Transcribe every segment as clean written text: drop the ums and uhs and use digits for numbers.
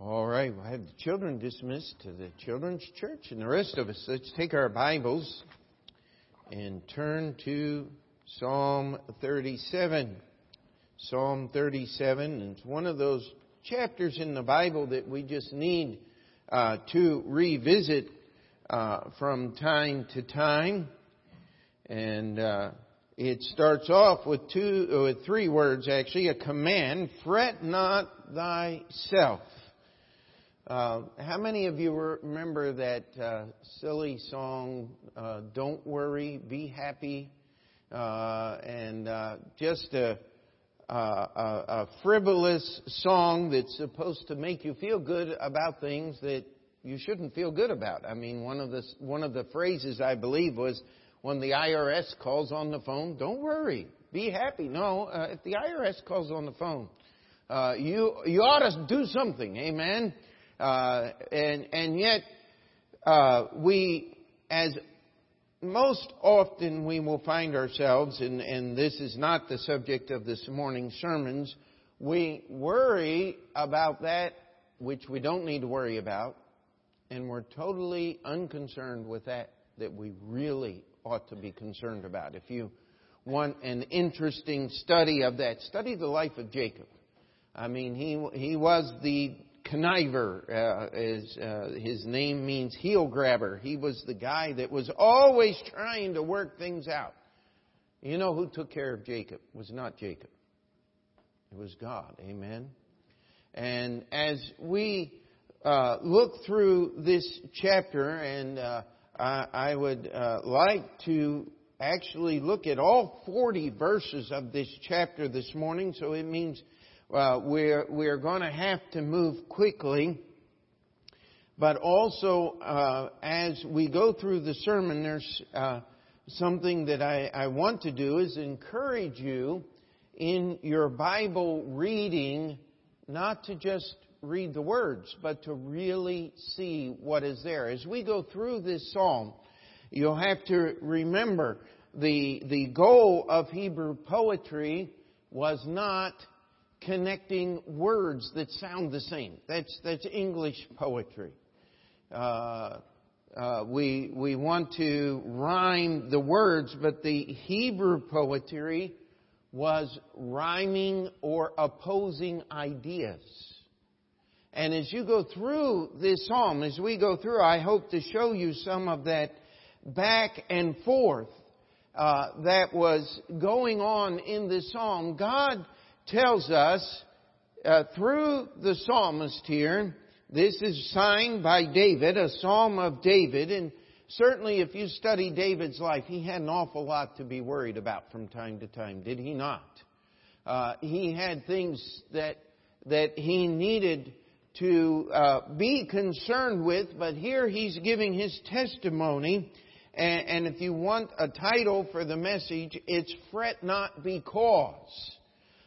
All right, we'll have the children dismissed to the children's church. And the rest of us, let's take our Bibles and turn to Psalm 37. Psalm 37, and it's one of those chapters in the Bible that we just need to revisit from time to time. And it starts off with three words, actually, a command, fret not thyself. How many of you remember that silly song, Don't Worry, Be Happy? And just a frivolous song that's supposed to make you feel good about things that you shouldn't feel good about. I mean, one of the phrases, I believe, was when the IRS calls on the phone, don't worry, be happy. No, if the IRS calls on the phone, you ought to do something. Amen. And yet we, as most often we will find ourselves, and this is not the subject of this morning's sermons, we worry about that which we don't need to worry about, and we're totally unconcerned with that we really ought to be concerned about. If you want an interesting study of that, study the life of Jacob. I mean, he was the conniver. His name means heel grabber. He was the guy that was always trying to work things out. You know who took care of Jacob? It was not Jacob. It was God. Amen. And as we look through this chapter, and I would like to actually look at all 40 verses of this chapter this morning, so it means we're going to have to move quickly. But also, as we go through the sermon, there's something that I want to do is encourage you in your Bible reading not to just read the words, but to really see what is there. As we go through this psalm, you'll have to remember the goal of Hebrew poetry was not connecting words that sound the same. That's English poetry. We want to rhyme the words, but the Hebrew poetry was rhyming or opposing ideas. And as you go through this psalm, as we go through, I hope to show you some of that back and forth that was going on in this psalm. God tells us through the psalmist here, this is signed by David, a psalm of David. And certainly if you study David's life, he had an awful lot to be worried about from time to time, did he not? He had things that he needed to be concerned with, but here he's giving his testimony. And if you want a title for the message, it's Fret Not Because.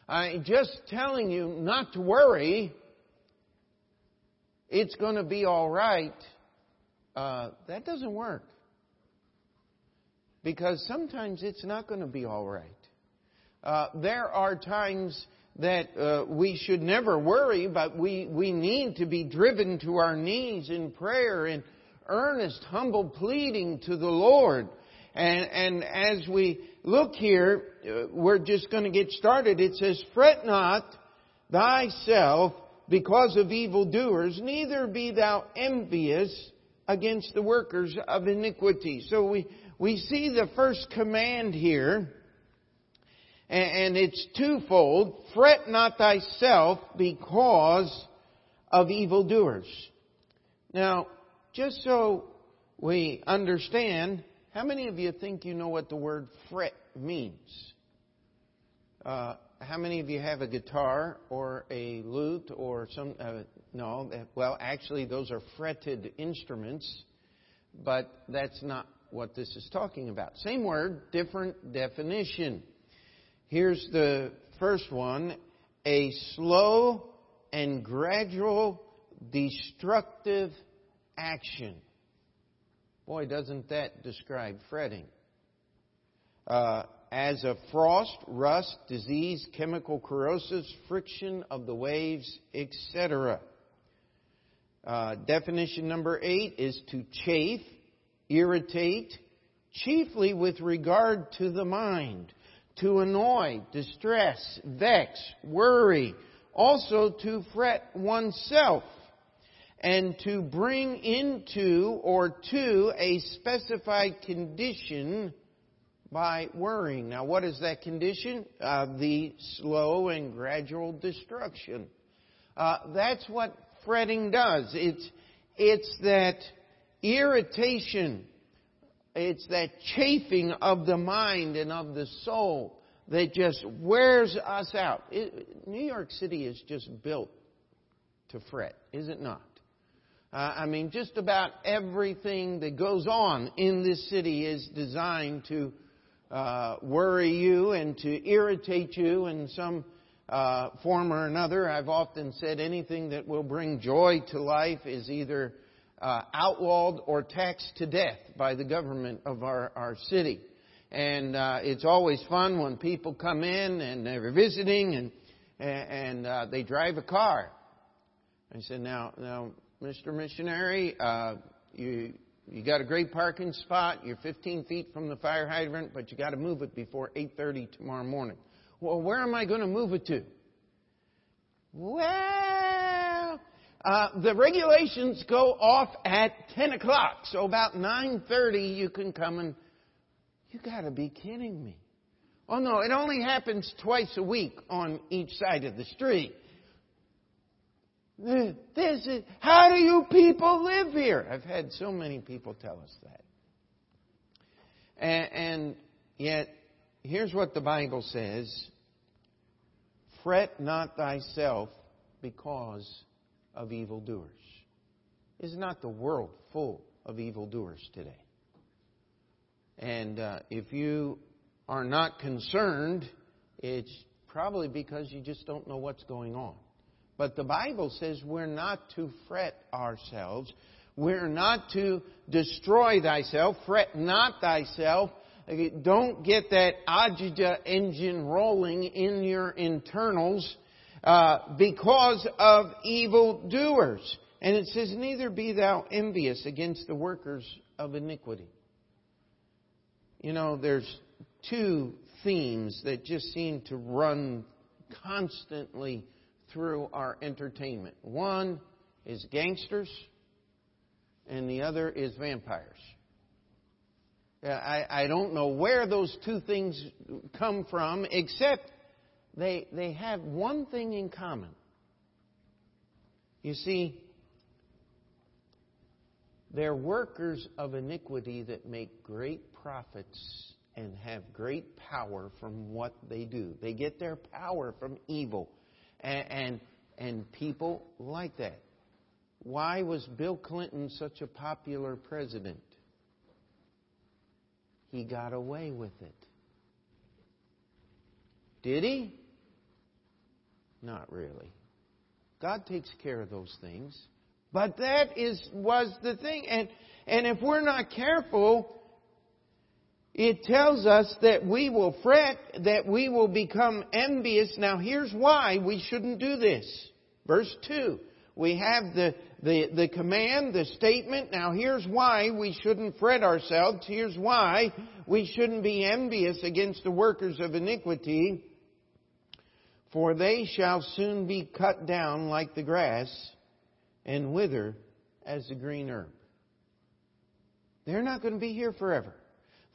I'm just telling you not to worry. It's going to be all right. That doesn't work. Because sometimes it's not going to be all right. There are times that we should never worry, but we need to be driven to our knees in prayer and earnest, humble pleading to the Lord. And as we look here, we're just going to get started. It says, fret not thyself because of evildoers, neither be thou envious against the workers of iniquity. So we see the first command here. And it's twofold. Fret not thyself because of evildoers. Now, just so we understand, how many of you think you know what the word fret means? How many of you have a guitar or a lute or some... actually those are fretted instruments, but that's not what this is talking about. Same word, different definition. Here's the first one, a slow and gradual destructive action. Boy, doesn't that describe fretting? As a frost, rust, disease, chemical corrosives, friction of the waves, etc. Definition number 8 is to chafe, irritate, chiefly with regard to the mind, to annoy, distress, vex, worry, also to fret oneself, and to bring into or to a specified condition by worrying. Now, what is that condition? The slow and gradual destruction. That's what fretting does. It's that irritation. It's that chafing of the mind and of the soul that just wears us out. New York City is just built to fret, is it not? I mean, just about everything that goes on in this city is designed to worry you and to irritate you in some form or another. I've often said anything that will bring joy to life is either outlawed or taxed to death by the government of our city. And it's always fun when people come in and they're visiting and they drive a car. I said, now, Mr. Missionary, you got a great parking spot. You're 15 feet from the fire hydrant, but you got to move it before 8:30 tomorrow morning. Well, where am I going to move it to? Well, the regulations go off at 10 o'clock, so about 9:30 you can come and... You got to be kidding me. Oh, no, it only happens twice a week on each side of the street. How do you people live here? I've had so many people tell us that. And yet, here's what the Bible says. Fret not thyself because of evildoers. Is not the world full of evildoers today? And if you are not concerned, it's probably because you just don't know what's going on. But the Bible says we're not to fret ourselves. We're not to destroy thyself. Fret not thyself. Don't get that agita engine rolling in your internals because of evildoers. And it says, neither be thou envious against the workers of iniquity. You know, there's two themes that just seem to run constantly through our entertainment. One is gangsters, and the other is vampires. I don't know where those two things come from, except they have one thing in common. You see, they're workers of iniquity that make great profits and have great power from what they do. They get their power from evil. And people like that. Why was Bill Clinton such a popular president? He got away with it. Did he? Not really. God takes care of those things. But that was the thing. And if we're not careful, it tells us that we will fret, that we will become envious. Now, here's why we shouldn't do this. Verse 2, we have the command, the statement. Now, here's why we shouldn't fret ourselves. Here's why we shouldn't be envious against the workers of iniquity. For they shall soon be cut down like the grass and wither as the green herb. They're not going to be here forever.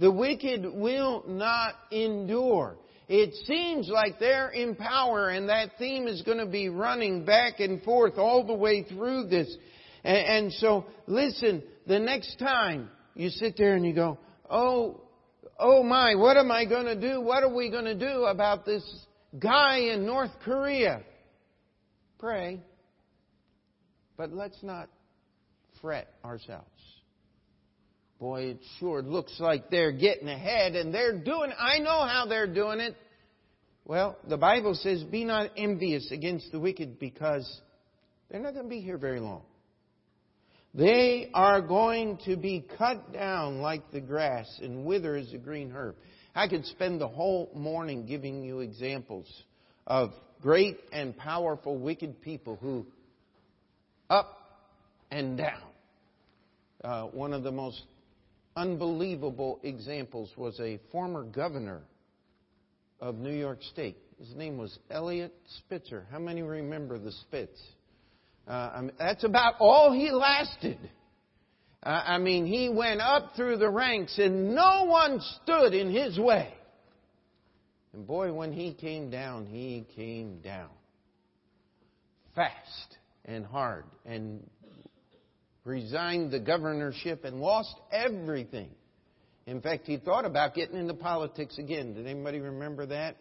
The wicked will not endure. It seems like they're in power, and that theme is going to be running back and forth all the way through this. And so, listen, the next time you sit there and you go, oh my, what am I going to do? What are we going to do about this guy in North Korea? Pray. But let's not fret ourselves. Boy, it sure looks like they're getting ahead and they're doing it. I know how they're doing it. Well, the Bible says, be not envious against the wicked because they're not going to be here very long. They are going to be cut down like the grass and wither as a green herb. I could spend the whole morning giving you examples of great and powerful wicked people who up and down. One of the most unbelievable examples was a former governor of New York State. His name was Elliot Spitzer. How many remember the Spitz? That's about all he lasted. He went up through the ranks and no one stood in his way. And boy, when he came down fast and hard and resigned the governorship and lost everything. In fact, he thought about getting into politics again. Did anybody remember that?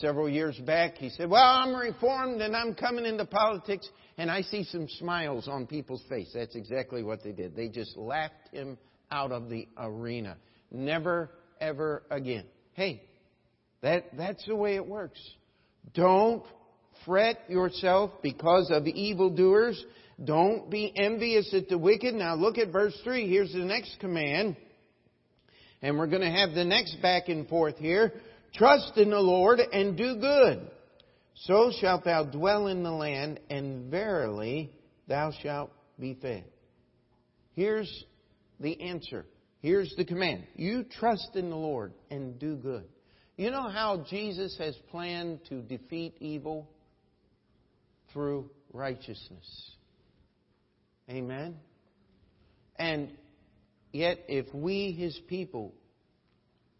Several years back, he said, I'm reformed and I'm coming into politics. And I see some smiles on people's face. That's exactly what they did. They just laughed him out of the arena. Never, ever again. Hey, that's the way it works. Don't fret yourself because of evildoers. Don't be envious at the wicked. Now look at verse 3. Here's the next command. And we're going to have the next back and forth here. Trust in the Lord and do good. So shalt thou dwell in the land, and verily thou shalt be fed. Here's the answer. Here's the command. You trust in the Lord and do good. You know how Jesus has planned to defeat evil? Through righteousness. Amen? And yet, if we, His people,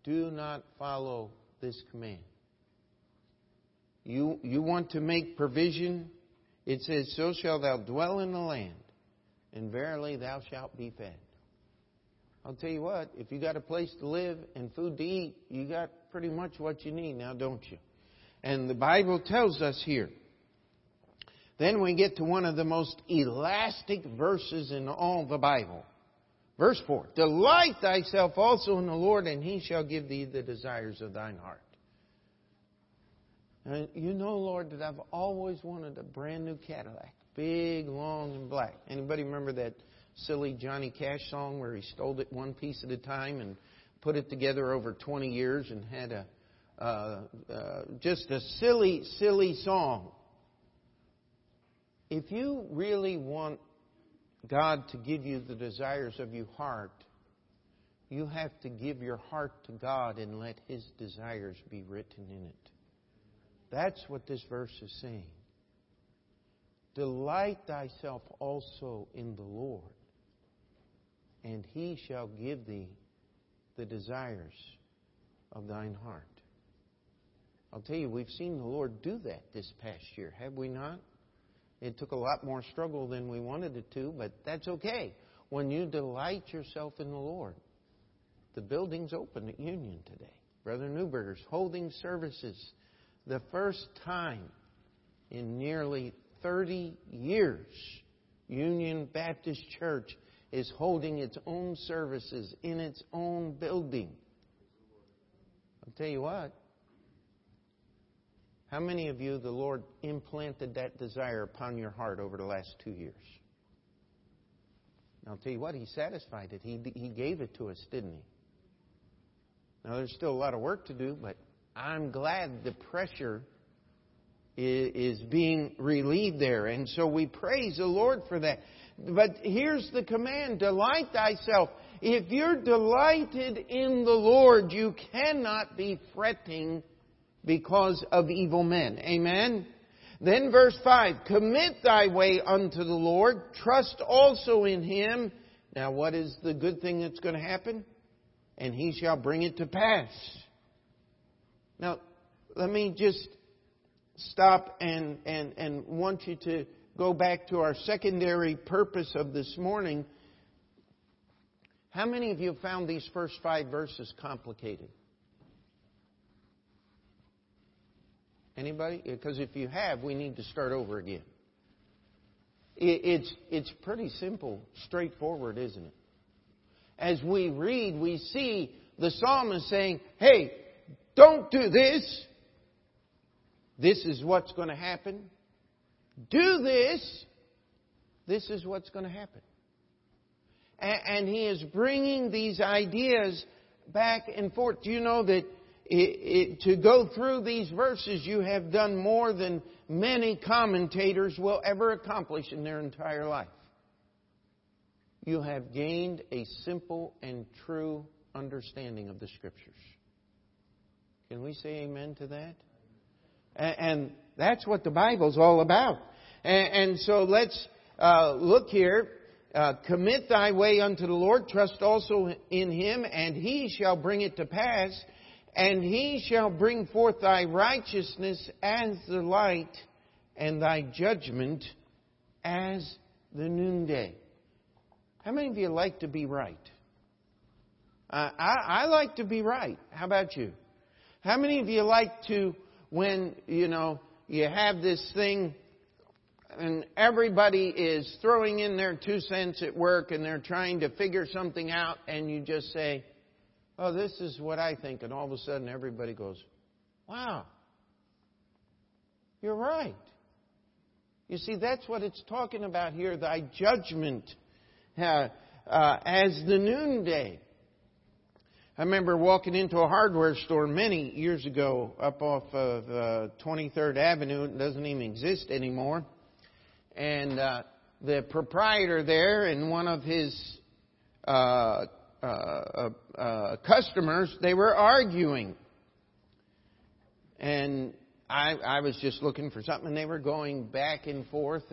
do not follow this command. You want to make provision? It says, so shalt thou dwell in the land, and verily thou shalt be fed. I'll tell you what, if you got a place to live and food to eat, you got pretty much what you need now, don't you? And the Bible tells us here. Then we get to one of the most elastic verses in all the Bible. Verse 4, delight thyself also in the Lord, and He shall give thee the desires of thine heart. Now, you know, Lord, that I've always wanted a brand new Cadillac, big, long, and black. Anybody remember that silly Johnny Cash song where he stole it one piece at a time and put it together over 20 years and had just a silly, silly song? If you really want God to give you the desires of your heart, you have to give your heart to God and let His desires be written in it. That's what this verse is saying. Delight thyself also in the Lord, and He shall give thee the desires of thine heart. I'll tell you, we've seen the Lord do that this past year, have we not? It took a lot more struggle than we wanted it to, but that's okay. When you delight yourself in the Lord, the building's open at Union today. Brother Newberger's holding services the first time in nearly 30 years. Union Baptist Church is holding its own services in its own building. I'll tell you what. How many of you, the Lord implanted that desire upon your heart over the last 2 years? And I'll tell you what, He satisfied it. He gave it to us, didn't He? Now, there's still a lot of work to do, but I'm glad the pressure is being relieved there. And so we praise the Lord for that. But here's the command, delight thyself. If you're delighted in the Lord, you cannot be fretting because of evil men. Amen? Then verse 5, commit thy way unto the Lord, trust also in Him. Now what is the good thing that's going to happen? And He shall bring it to pass. Now, let me just stop and want you to go back to our secondary purpose of this morning. How many of you found these first 5 verses complicated? Anybody? Because if you have, we need to start over again. It's pretty simple, straightforward, isn't it? As we read, we see the psalmist saying, hey, don't do this. This is what's going to happen. Do this. This is what's going to happen. And he is bringing these ideas back and forth. Do you know that to go through these verses, you have done more than many commentators will ever accomplish in their entire life. you have gained a simple and true understanding of the Scriptures. Can we say amen to that? And that's what the Bible's all about. And so let's look here. Commit thy way unto the Lord. Trust also in Him, and He shall bring it to pass. And He shall bring forth thy righteousness as the light, and thy judgment as the noonday. How many of you like to be right? I like to be right. How about you? How many of you like to, when, you know, you have this thing and everybody is throwing in their 2 cents at work and they're trying to figure something out, and you just say, oh, this is what I think. And all of a sudden everybody goes, wow, you're right. You see, that's what it's talking about here. Thy judgment as the noonday. I remember walking into a hardware store many years ago up off of 23rd Avenue. It doesn't even exist anymore. And the proprietor there and one of his customers, they were arguing. And I was just looking for something, and they were going back and forth,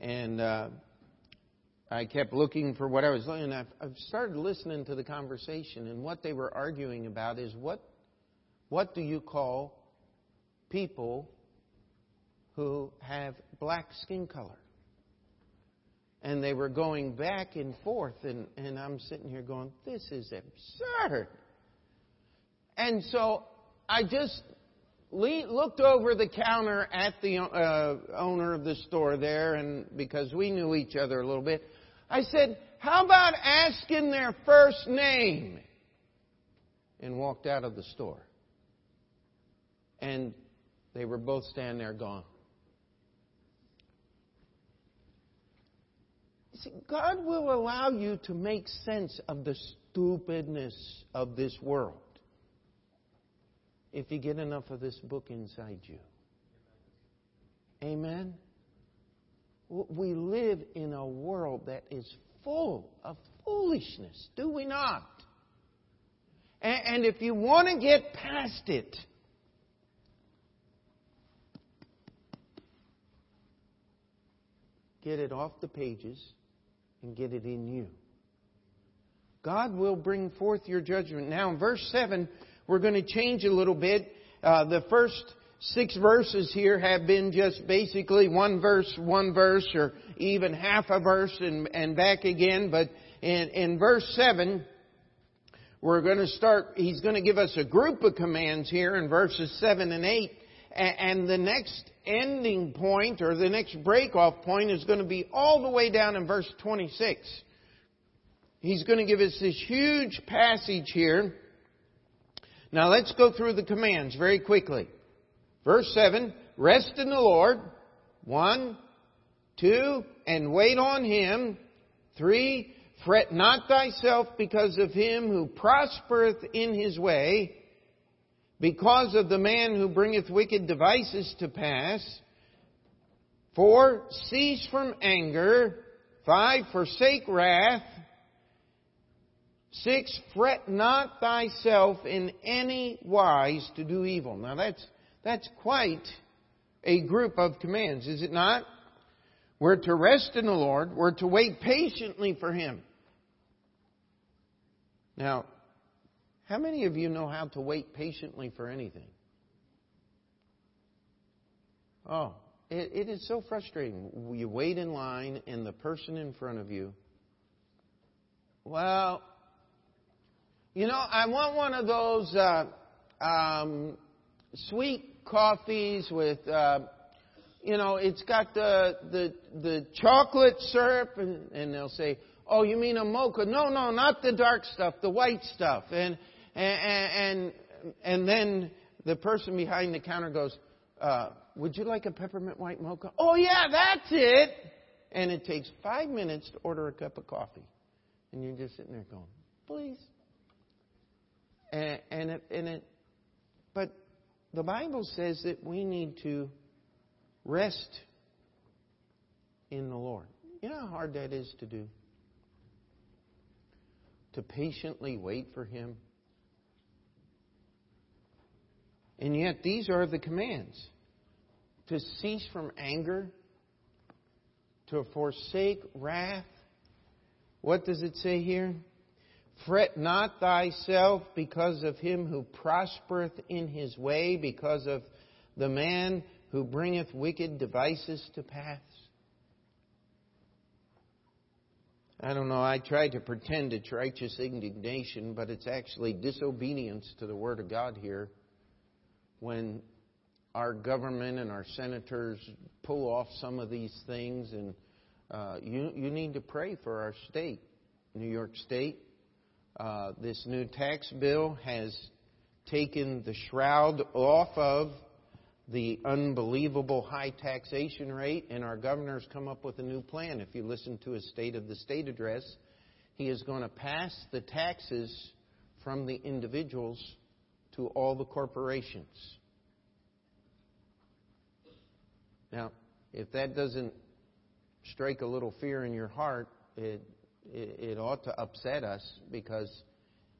and I kept looking for what I was looking at. I've started listening to the conversation, and what they were arguing about is what do you call people who have black skin color? And they were going back and forth, and I'm sitting here going, this is absurd. And so I just looked over the counter at the owner of the store there, and because we knew each other a little bit, I said, how about asking their first name? And walked out of the store. And they were both standing there gone. See, God will allow you to make sense of the stupidness of this world if you get enough of this book inside you. Amen? We live in a world that is full of foolishness, do we not? And if you want to get past it, get it off the pages and get it in you. God will bring forth your judgment. Now, in verse 7, we're going to change a little bit. The first 6 verses here have been just basically one verse, or even half a verse and back again. But in verse 7, we're going to start. He's going to give us a group of commands here in verses 7 and 8. And the next ending point, or the next break-off point, is going to be all the way down in verse 26. He's going to give us this huge passage here. Now let's go through the commands very quickly. Verse 7, rest in the Lord. 1, 2, and wait on Him. 3, fret not thyself because of him who prospereth in his way, because of the man who bringeth wicked devices to pass. 4, cease from anger. 5, forsake wrath. 6, fret not thyself in any wise to do evil. Now that's quite a group of commands, is it not? We're to rest in the Lord. We're to wait patiently for Him. Now, how many of you know how to wait patiently for anything? Oh, it is so frustrating. You wait in line, and the person in front of you, well, you know, I want one of those sweet coffees with, you know, it's got the chocolate syrup, and they'll say, oh, you mean a mocha? No, not the dark stuff, the white stuff. And then the person behind the counter goes, would you like a peppermint white mocha? Oh, yeah, that's it. And it takes 5 minutes to order a cup of coffee. And you're just sitting there going, please. But the Bible says that we need to rest in the Lord. You know how hard that is to do? to patiently wait for Him? And yet these are the commands: to cease from anger, to forsake wrath. What does it say here? Fret not thyself because of him who prospereth in his way, because of the man who bringeth wicked devices to pass. I don't know, I try to pretend it's righteous indignation, but it's actually disobedience to the Word of God here when our government and our senators pull off some of these things. And you need to pray for our state, New York State. This new tax bill has taken the shroud off of the unbelievable high taxation rate, and our governor's come up with a new plan. If you listen to his State of the State address, he is going to pass the taxes from the individuals to all the corporations. Now, if that doesn't strike a little fear in your heart, it ought to upset us, because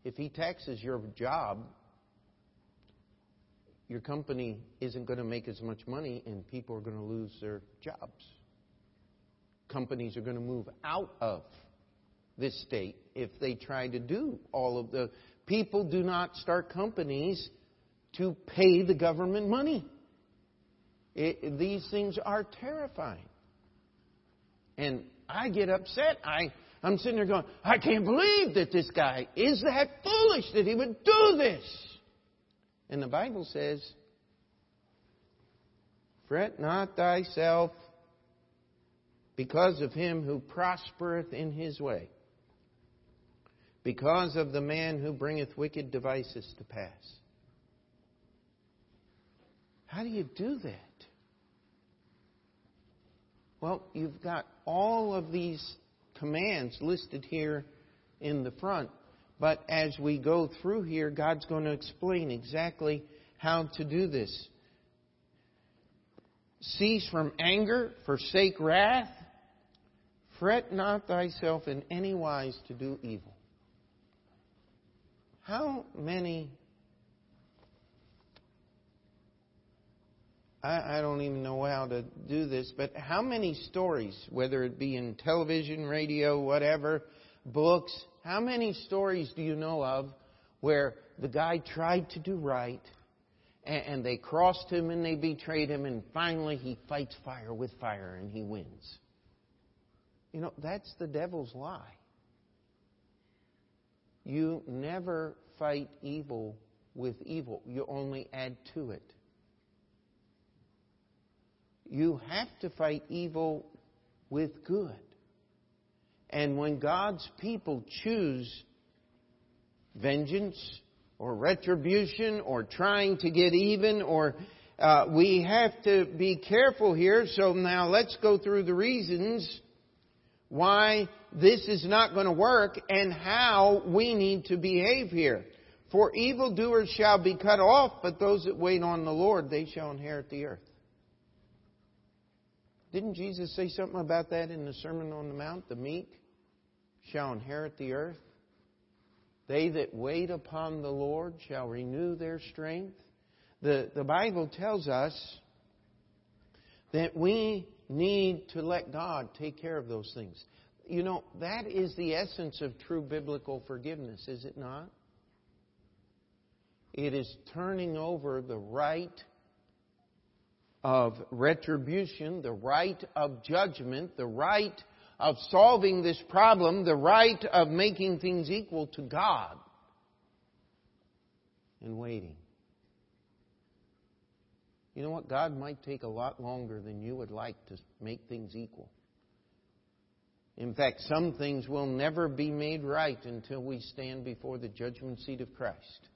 if he taxes your job, your company isn't going to make as much money and people are going to lose their jobs. Companies are going to move out of this state if they try to do all of the... People do not start companies to pay the government money. These things are terrifying. And I get upset. I'm sitting there going, I can't believe that this guy is that foolish that he would do this. And the Bible says, fret not thyself because of him who prospereth in his way, because of the man who bringeth wicked devices to pass. How do you do that? Well, you've got all of these commands listed here in the front. But as we go through here, God's going to explain exactly how to do this. Cease from anger, forsake wrath, fret not thyself in any wise to do evil. How many... I don't even know how to do this, but how many stories, whether it be in television, radio, whatever, books, how many stories do you know of where the guy tried to do right and they crossed him and they betrayed him, and finally he fights fire with fire and he wins? You know, that's the devil's lie. You never fight evil with evil. You only add to it. You have to fight evil with good. And when God's people choose vengeance or retribution or trying to get even, or we have to be careful here. So now let's go through the reasons why this is not going to work and how we need to behave here. For evildoers shall be cut off, but those that wait on the Lord, they shall inherit the earth. Didn't Jesus say something about that in the Sermon on the Mount? The meek shall inherit the earth. They that wait upon the Lord shall renew their strength. The Bible tells us that we need to let God take care of those things. You know, that is the essence of true biblical forgiveness, is it not? It is turning over the right of retribution, the right of judgment, the right of solving this problem, the right of making things equal to God, and waiting. You know what? God might take a lot longer than you would like to make things equal. In fact, some things will never be made right until we stand before the judgment seat of Christ.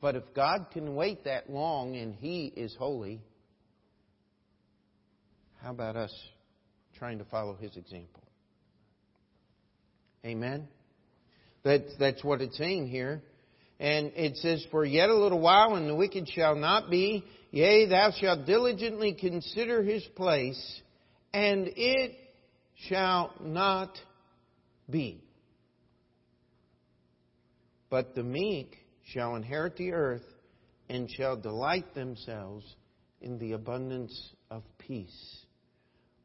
But if God can wait that long and He is holy, how about us trying to follow His example? Amen? That's what it's saying here. And it says, for yet a little while, and the wicked shall not be. Yea, thou shalt diligently consider his place, and it shall not be. But the meek shall inherit the earth and shall delight themselves in the abundance of peace.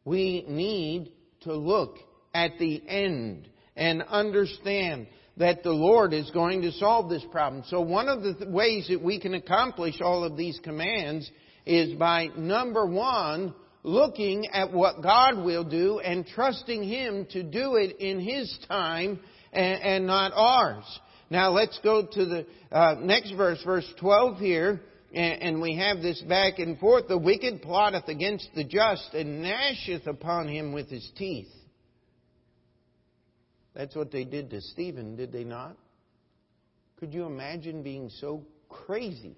We need to look at the end and understand that the Lord is going to solve this problem. So one of the ways that we can accomplish all of these commands is by, number one, looking at what God will do and trusting Him to do it in His time and not ours. Now let's go to the next verse, verse 12 here, and we have this back and forth. The wicked plotteth against the just and gnasheth upon him with his teeth. That's what they did to Stephen, did they not? Could you imagine being so crazy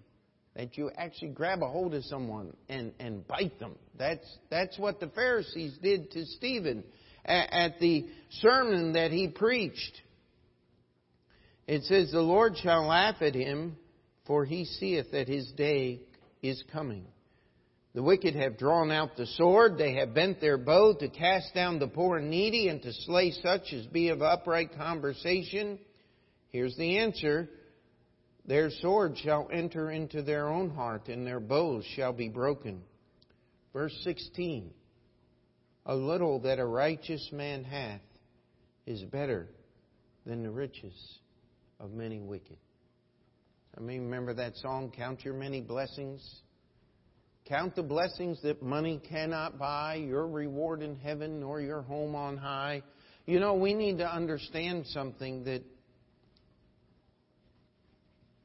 that you actually grab a hold of someone and bite them? That's what the Pharisees did to Stephen at the sermon that he preached. It says, "The Lord shall laugh at him, for he seeth that his day is coming. The wicked have drawn out the sword, they have bent their bow to cast down the poor and needy, and to slay such as be of upright conversation." Here's the answer. "Their sword shall enter into their own heart, and their bows shall be broken." Verse 16, "A little that a righteous man hath is better than the riches of many wicked." I mean, remember that song, "Count Your Many Blessings"? "Count the blessings that money cannot buy, your reward in heaven nor your home on high." You know, we need to understand something, that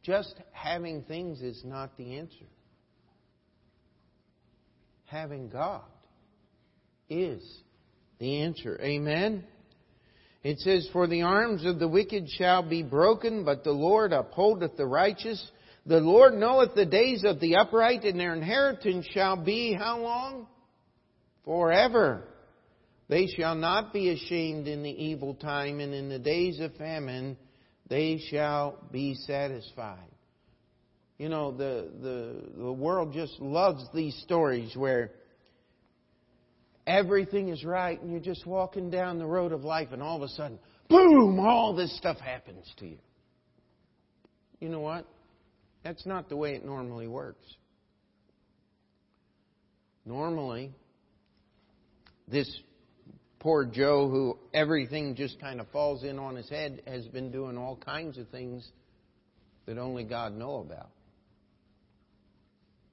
just having things is not the answer. Having God is the answer. Amen? It says, "For the arms of the wicked shall be broken, but the Lord upholdeth the righteous. The Lord knoweth the days of the upright, and their inheritance shall be" how long? "Forever. They shall not be ashamed in the evil time, and in the days of famine they shall be satisfied." You know, the world just loves these stories where everything is right and you're just walking down the road of life, and all of a sudden, boom, all this stuff happens to you. You know what? That's not the way it normally works. Normally, this poor Joe, who everything just kind of falls in on his head, has been doing all kinds of things that only God knows about.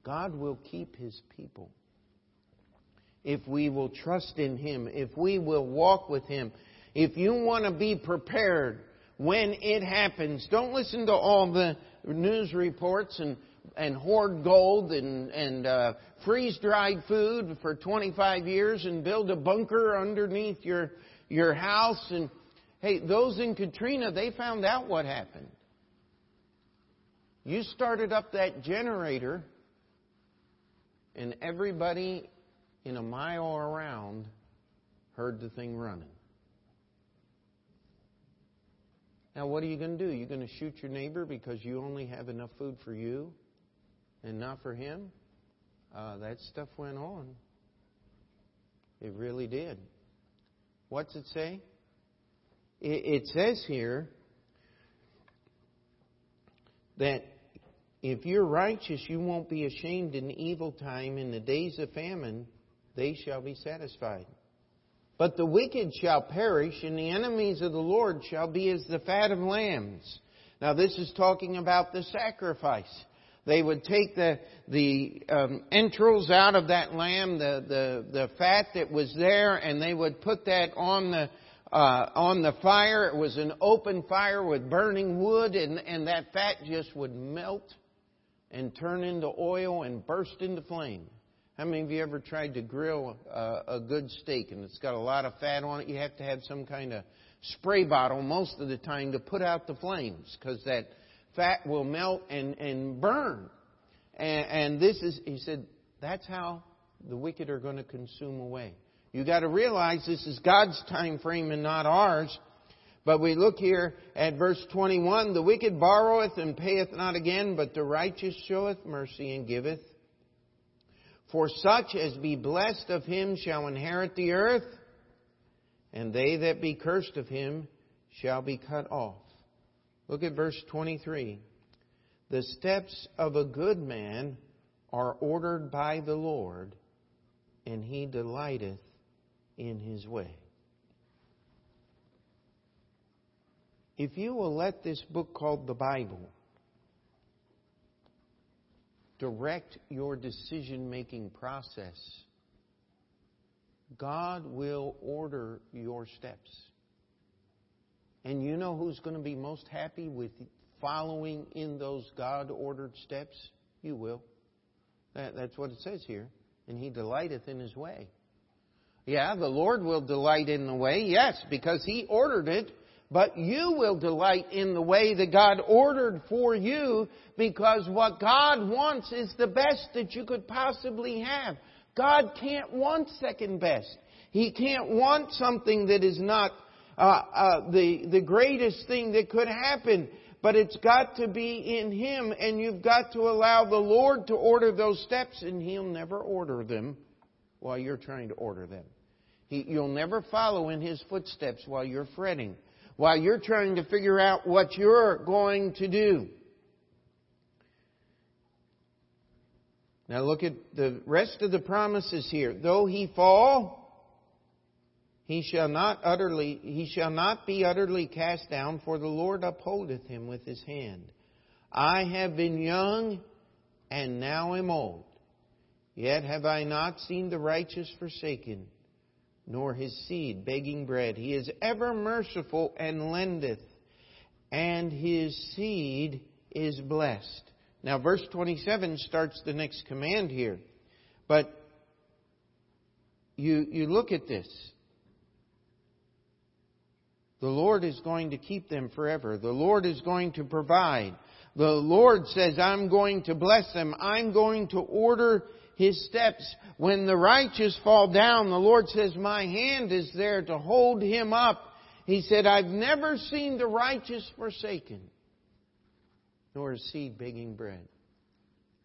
God will keep His people if we will trust in Him, if we will walk with Him. If you want to be prepared when it happens, don't listen to all the news reports and hoard gold and freeze-dried food for 25 years and build a bunker underneath your house. And hey, those in Katrina, they found out what happened. You started up that generator, and everybody in a mile around heard the thing running. Now, what are you going to do? You're going to shoot your neighbor because you only have enough food for you and not for him? That stuff went on. It really did. What's it say? It says here that if you're righteous, you won't be ashamed in the evil time. In the days of famine, they shall be satisfied. "But the wicked shall perish, and the enemies of the Lord shall be as the fat of lambs." Now this is talking about the sacrifice. They would take the entrails out of that lamb, the fat that was there, and they would put that on the fire. It was an open fire with burning wood, and that fat just would melt and turn into oil and burst into flame. How many of you ever tried to grill a good steak and it's got a lot of fat on it? You have to have some kind of spray bottle most of the time to put out the flames, because that fat will melt and burn. And this is, he said, that's how the wicked are going to consume away. You got to realize this is God's time frame and not ours. But we look here at verse 21, "The wicked borroweth and payeth not again, but the righteous showeth mercy and giveth. For such as be blessed of him shall inherit the earth, and they that be cursed of him shall be cut off." Look at verse 23. The steps of a good man are ordered by the Lord, and he delighteth in his way. If you will let this book called the Bible direct your decision-making process, God will order your steps. And you know who's going to be most happy with following in those God-ordered steps? You will. That's what it says here. And he delighteth in his way. Yeah, the Lord will delight in the way, yes, because he ordered it. But you will delight in the way that God ordered for you, because what God wants is the best that you could possibly have. God can't want second best. He can't want something that is not the greatest thing that could happen. But it's got to be in Him, and you've got to allow the Lord to order those steps, and He'll never order them while you're trying to order them. You'll never follow in His footsteps while you're fretting, while you're trying to figure out what you're going to do. Now look at the rest of the promises here. Though he fall, he shall not be utterly cast down, for the Lord upholdeth him with his hand. I have been young, and now am old. Yet have I not seen the righteous forsaken, nor his seed begging bread. He is ever merciful and lendeth, and his seed is blessed. Now verse 27 starts the next command here. But you look at this. The Lord is going to keep them forever. The Lord is going to provide. The Lord says, I'm going to bless them. I'm going to order His steps. When the righteous fall down, the Lord says, my hand is there to hold him up. He said, I've never seen the righteous forsaken, nor a seed begging bread.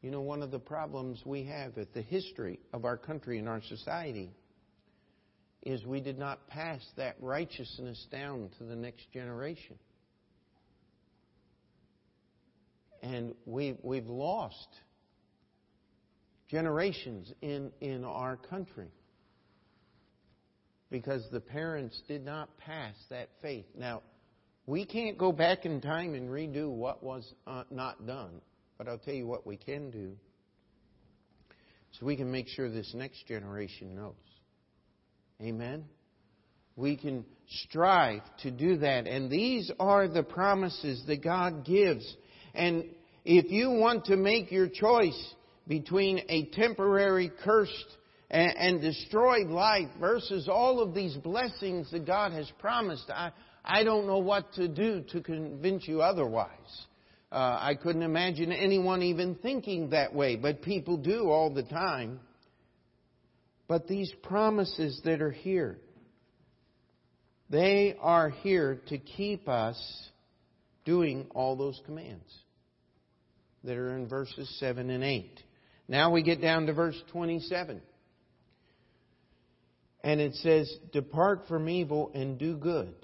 You know, one of the problems we have at the history of our country and our society is we did not pass that righteousness down to the next generation. And we've lost generations in our country because the parents did not pass that faith. Now, we can't go back in time and redo what was not done, but I'll tell you what we can do. So we can make sure this next generation knows. Amen? We can strive to do that. And these are the promises that God gives. And if you want to make your choice between a temporary cursed and destroyed life versus all of these blessings that God has promised, I don't know what to do to convince you otherwise. I couldn't imagine anyone even thinking that way, but people do all the time. But these promises that are here, they are here to keep us doing all those commands that are in verses 7 and 8. Now we get down to verse 27. And it says, depart from evil and do good.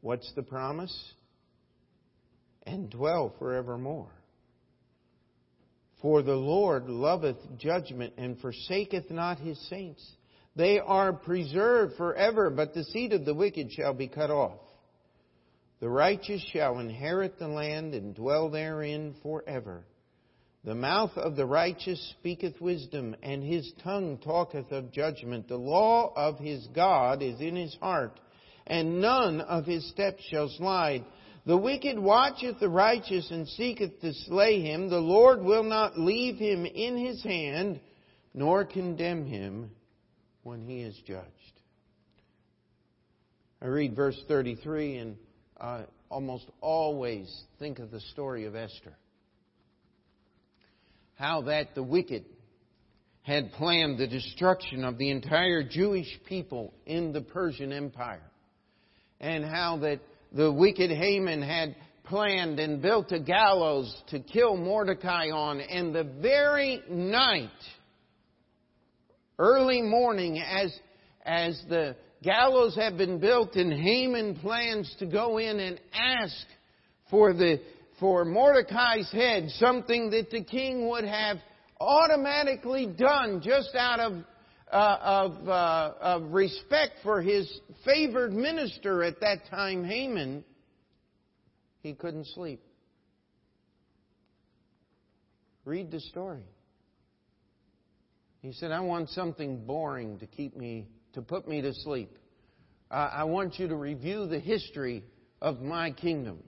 What's the promise? And dwell forevermore. For the Lord loveth judgment and forsaketh not his saints. They are preserved forever, but the seed of the wicked shall be cut off. The righteous shall inherit the land and dwell therein forever. The mouth of the righteous speaketh wisdom, and his tongue talketh of judgment. The law of his God is in his heart, and none of his steps shall slide. The wicked watcheth the righteous and seeketh to slay him. The Lord will not leave him in his hand, nor condemn him when he is judged. I read verse 33 and I almost always think of the story of Esther. How that the wicked had planned the destruction of the entire Jewish people in the Persian Empire. And how that the wicked Haman had planned and built a gallows to kill Mordecai on. And the very night, early morning, as the gallows have been built and Haman plans to go in and ask for Mordecai's head, something that the king would have automatically done just out of respect for his favored minister at that time, Haman, he couldn't sleep. Read the story. He said, I want something boring to put me to sleep. I want you to review the history of my kingdom.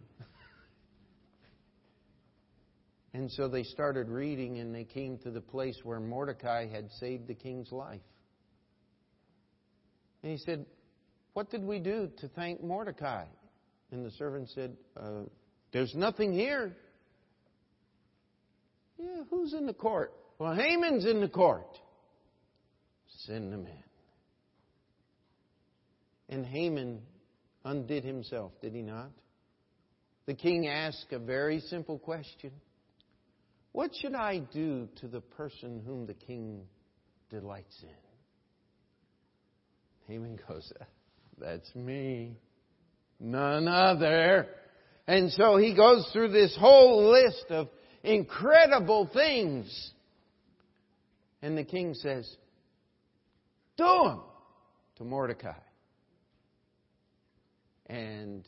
And so they started reading, and they came to the place where Mordecai had saved the king's life. And he said, what did we do to thank Mordecai? And the servant said, there's nothing here. Yeah, who's in the court? Well, Haman's in the court. Send him in. And Haman undid himself, did he not? The king asked a very simple question. What should I do to the person whom the king delights in? Haman goes, that's me. None other. And so he goes through this whole list of incredible things. And the king says, do them to Mordecai. And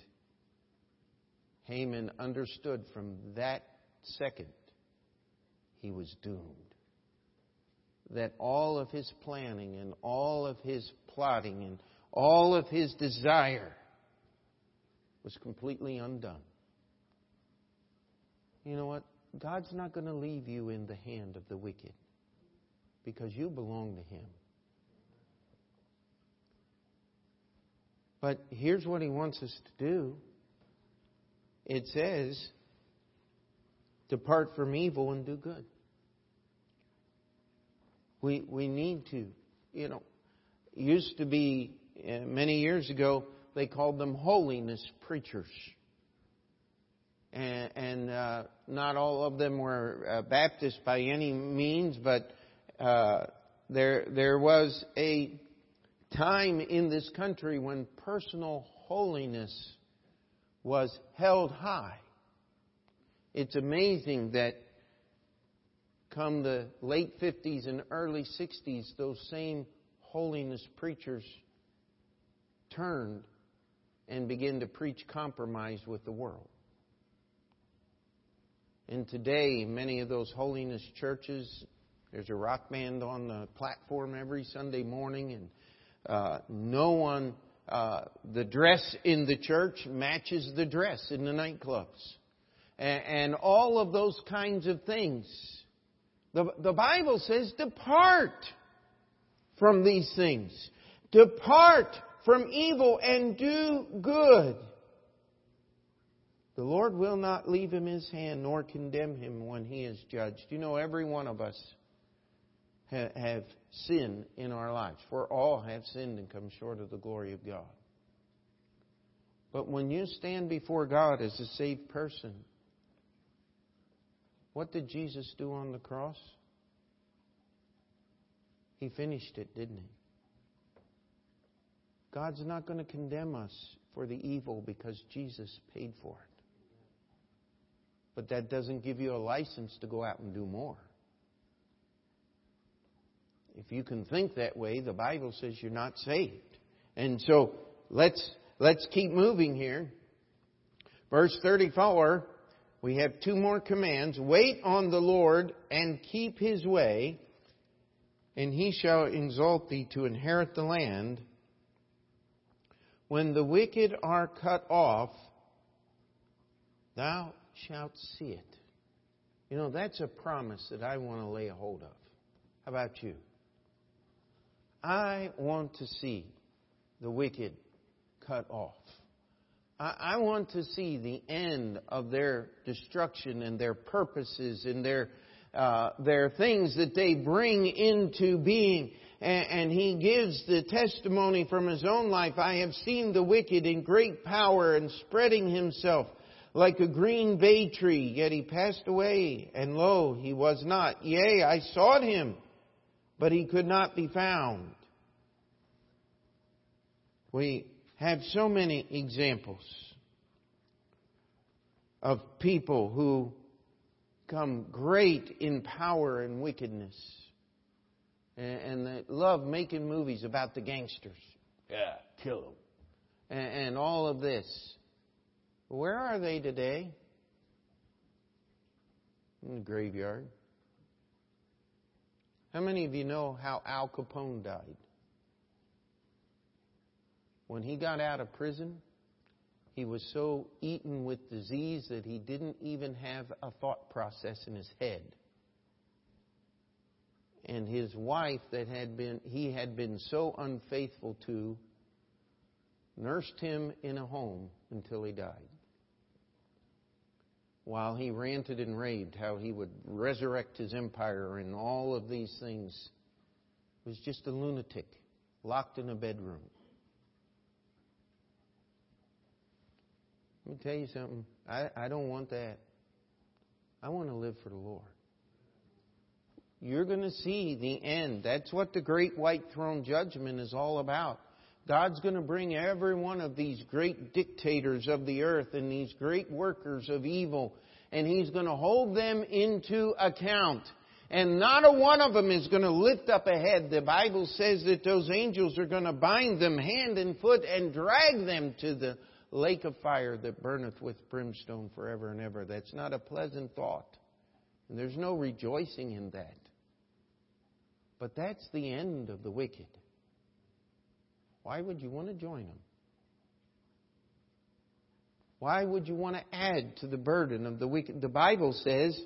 Haman understood from that second he was doomed. That all of his planning and all of his plotting and all of his desire was completely undone. You know what? God's not going to leave you in the hand of the wicked because you belong to Him. But here's what He wants us to do. It says, depart from evil and do good. We need to, you know, it used to be many years ago, they called them holiness preachers. And not all of them were Baptist by any means, but there was a time in this country when personal holiness was held high. It's amazing that come the late 50s and early 60s, those same holiness preachers turned and began to preach compromise with the world. And today, many of those holiness churches, there's a rock band on the platform every Sunday morning, and the dress in the church matches the dress in the nightclubs. And all of those kinds of things. The Bible says, depart from these things. Depart from evil and do good. The Lord will not leave him his hand nor condemn him when he is judged. You know, every one of us have sin in our lives. For all have sinned and come short of the glory of God. But when you stand before God as a saved person, what did Jesus do on the cross? He finished it, didn't he? God's not going to condemn us for the evil because Jesus paid for it. But that doesn't give you a license to go out and do more. If you can think that way, the Bible says you're not saved. And so let's keep moving here. Verse 34, we have two more commands. Wait on the Lord and keep His way, and He shall exalt thee to inherit the land. When the wicked are cut off, thou shalt see it. You know, that's a promise that I want to lay a hold of. How about you? I want to see the wicked cut off. I want to see the end of their destruction and their purposes and their things that they bring into being. And he gives the testimony from his own life. I have seen the wicked in great power and spreading himself like a green bay tree. Yet he passed away, and lo, he was not. Yea, I sought him, but he could not be found. We have so many examples. of people who come great in power and wickedness. And they love making movies about the gangsters. Yeah, kill them. And all of this. Where are they today? In the graveyard. How many of you know how Al Capone died? When he got out of prison, he was so eaten with disease that he didn't even have a thought process in his head. And his wife that he had been so unfaithful to nursed him in a home until he died. While he ranted and raved how he would resurrect his empire and all of these things, he was just a lunatic locked in a bedroom. Let me tell you something. I don't want that. I want to live for the Lord. You're going to see the end. That's what the great white throne judgment is all about. God's going to bring every one of these great dictators of the earth and these great workers of evil, and He's going to hold them into account. And not a one of them is going to lift up a head. The Bible says that those angels are going to bind them hand and foot and drag them to the lake of fire that burneth with brimstone forever and ever. That's not a pleasant thought. And there's no rejoicing in that. But that's the end of the wicked. Why would you want to join them? Why would you want to add to the burden of the wicked? The Bible says,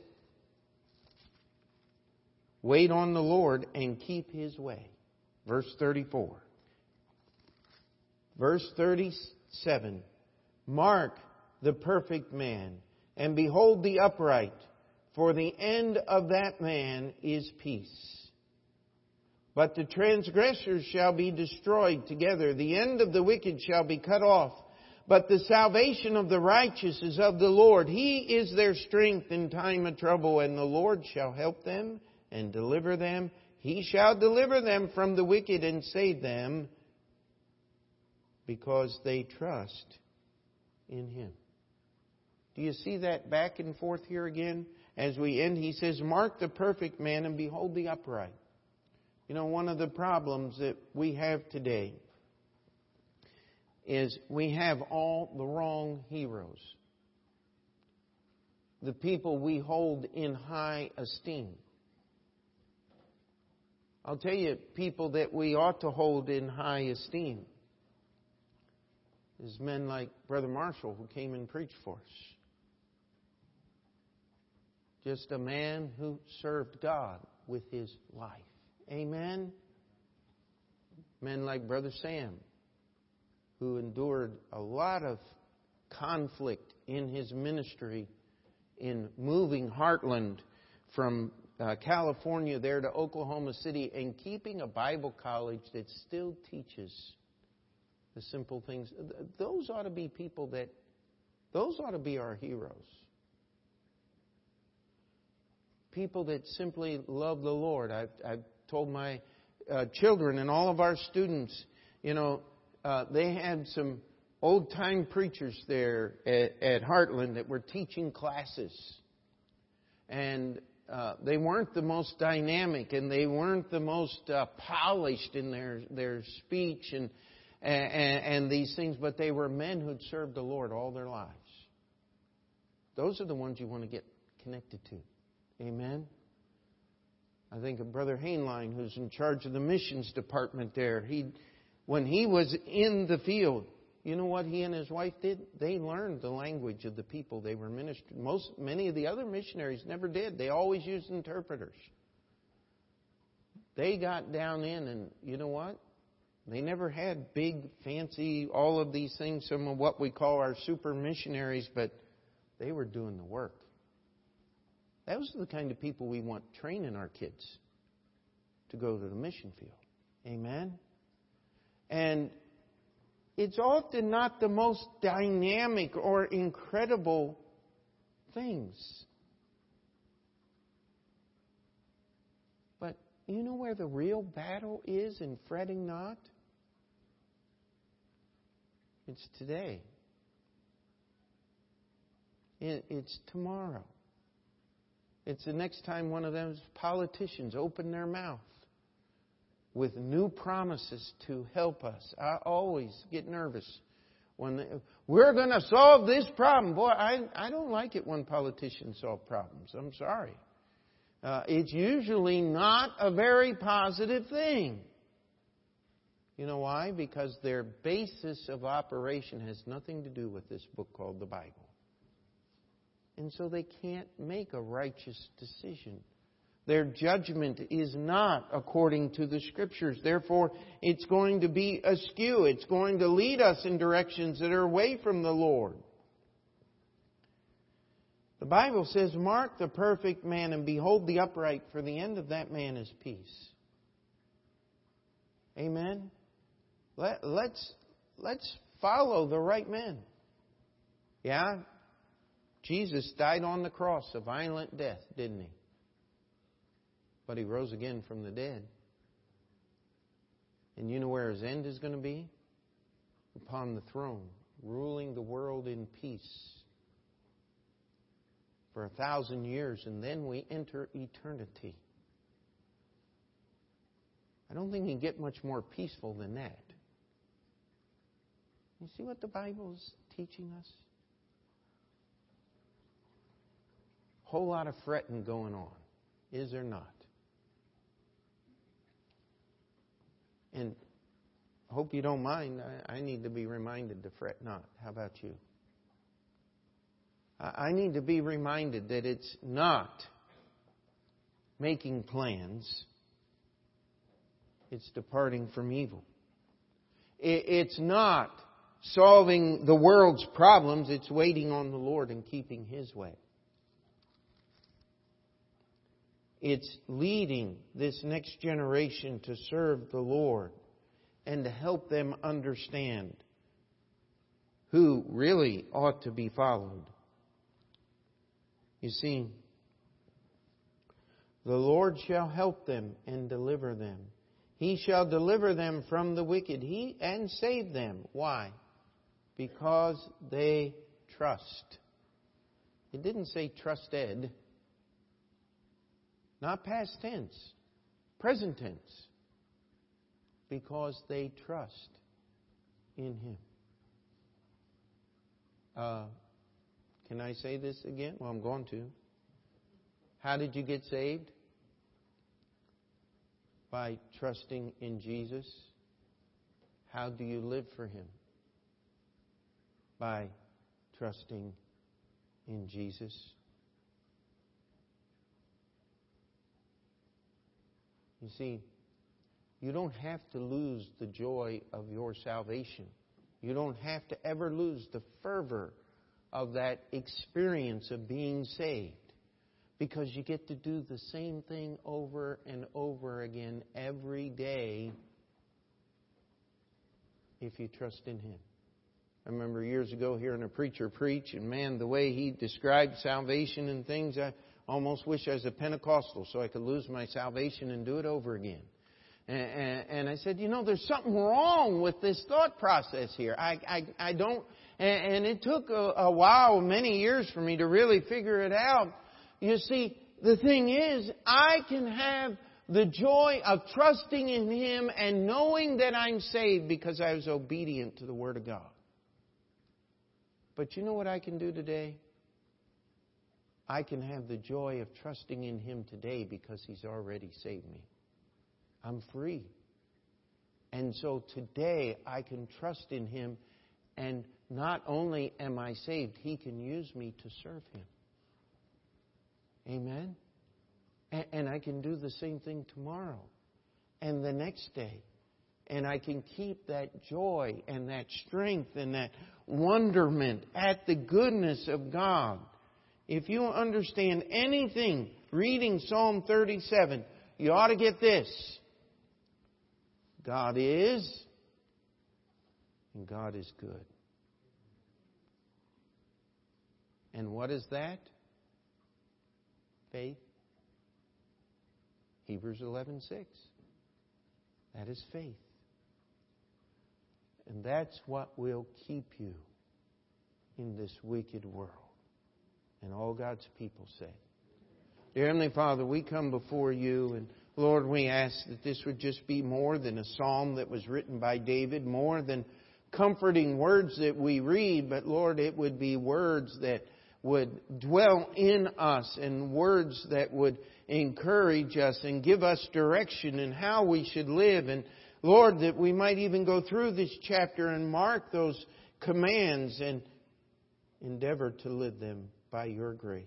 wait on the Lord and keep His way. Verse 34. Verse 37. Mark the perfect man, and behold the upright, for the end of that man is peace. But the transgressors shall be destroyed together. The end of the wicked shall be cut off. But the salvation of the righteous is of the Lord. He is their strength in time of trouble. And the Lord shall help them and deliver them. He shall deliver them from the wicked and save them, because they trust in Him. Do you see that back and forth here again? As we end, he says, mark the perfect man and behold the upright. You know, one of the problems that we have today is we have all the wrong heroes. The people we hold in high esteem. I'll tell you, people that we ought to hold in high esteem is men like Brother Marshall, who came and preached for us. Just a man who served God with his life. Amen. Men like Brother Sam, who endured a lot of conflict in his ministry in moving Heartland from California there to Oklahoma City and keeping a Bible college that still teaches the simple things. Those ought to be people that, those ought to be our heroes. People that simply love the Lord. I've told my children and all of our students, you know, they had some old-time preachers there at Heartland that were teaching classes. And they weren't the most dynamic, and they weren't the most polished in their speech and these things, but they were men who'd served the Lord all their lives. Those are the ones you want to get connected to. Amen. I think of Brother Hainline, who's in charge of the missions department there. When he was in the field, you know what he and his wife did? They learned the language of the people they were ministering. Many of the other missionaries never did. They always used interpreters. They got down in, and you know what? They never had big, fancy, all of these things, some of what we call our super missionaries, but they were doing the work. Those are the kind of people we want training our kids to go to the mission field. Amen? And it's often not the most dynamic or incredible things. But you know where the real battle is in fretting not? It's today. It's tomorrow. It's the next time one of those politicians open their mouth with new promises to help us. I always get nervous when we're going to solve this problem. Boy, I don't like it when politicians solve problems. I'm sorry. It's usually not a very positive thing. You know why? Because their basis of operation has nothing to do with this book called the Bible. And so they can't make a righteous decision. Their judgment is not according to the Scriptures. Therefore, it's going to be askew. It's going to lead us in directions that are away from the Lord. The Bible says, "Mark the perfect man and behold the upright, for the end of that man is peace." Amen? Let's follow the right men. Yeah? Jesus died on the cross a violent death, didn't he? But he rose again from the dead. And you know where his end is going to be? Upon the throne, ruling the world in peace for 1,000 years, and then we enter eternity. I don't think you can get much more peaceful than that. You see what the Bible is teaching us? Whole lot of fretting going on, is there not? And I hope you don't mind. I need to be reminded to fret not. How about you? I need to be reminded that it's not making plans. It's departing from evil. It's not solving the world's problems. It's waiting on the Lord and keeping His way. It's leading this next generation to serve the Lord and to help them understand who really ought to be followed. You see, the Lord shall help them and deliver them. He shall deliver them from the wicked, and save them. Why? Because they trust. It didn't say trusted. Not past tense. Present tense. Because they trust in Him. Can I say this again? Well, I'm going to. How did you get saved? By trusting in Jesus. How do you live for Him? By trusting in Jesus. You see, you don't have to lose the joy of your salvation. You don't have to ever lose the fervor of that experience of being saved, because you get to do the same thing over and over again every day if you trust in Him. I remember years ago hearing a preacher preach, and man, the way he described salvation and things, I almost wish I was a Pentecostal so I could lose my salvation and do it over again. And I said, you know, there's something wrong with this thought process here. I don't... And it took a while, many years for me to really figure it out. You see, the thing is, I can have the joy of trusting in Him and knowing that I'm saved because I was obedient to the Word of God. But you know what I can do today? I can have the joy of trusting in Him today because He's already saved me. I'm free. And so today I can trust in Him, and not only am I saved, He can use me to serve Him. Amen? And I can do the same thing tomorrow and the next day. And I can keep that joy and that strength and that wonderment at the goodness of God. If you understand anything reading Psalm 37, you ought to get this. God is, and God is good. And what is that? Faith. Hebrews 11:6. That is faith. And that's what will keep you in this wicked world. And all God's people said. Dear Heavenly Father, we come before you, and Lord, we ask that this would just be more than a psalm that was written by David, more than comforting words that we read, but Lord, it would be words that would dwell in us and words that would encourage us and give us direction in how we should live. And Lord, that we might even go through this chapter and mark those commands and endeavor to live them by your grace.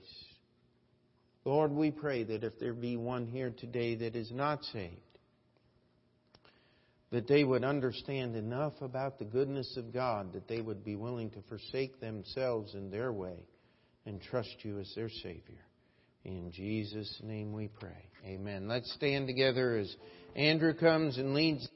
Lord, we pray that if there be one here today that is not saved, that they would understand enough about the goodness of God that they would be willing to forsake themselves in their way and trust you as their Savior. In Jesus' name we pray. Amen. Let's stand together as Andrew comes and leads.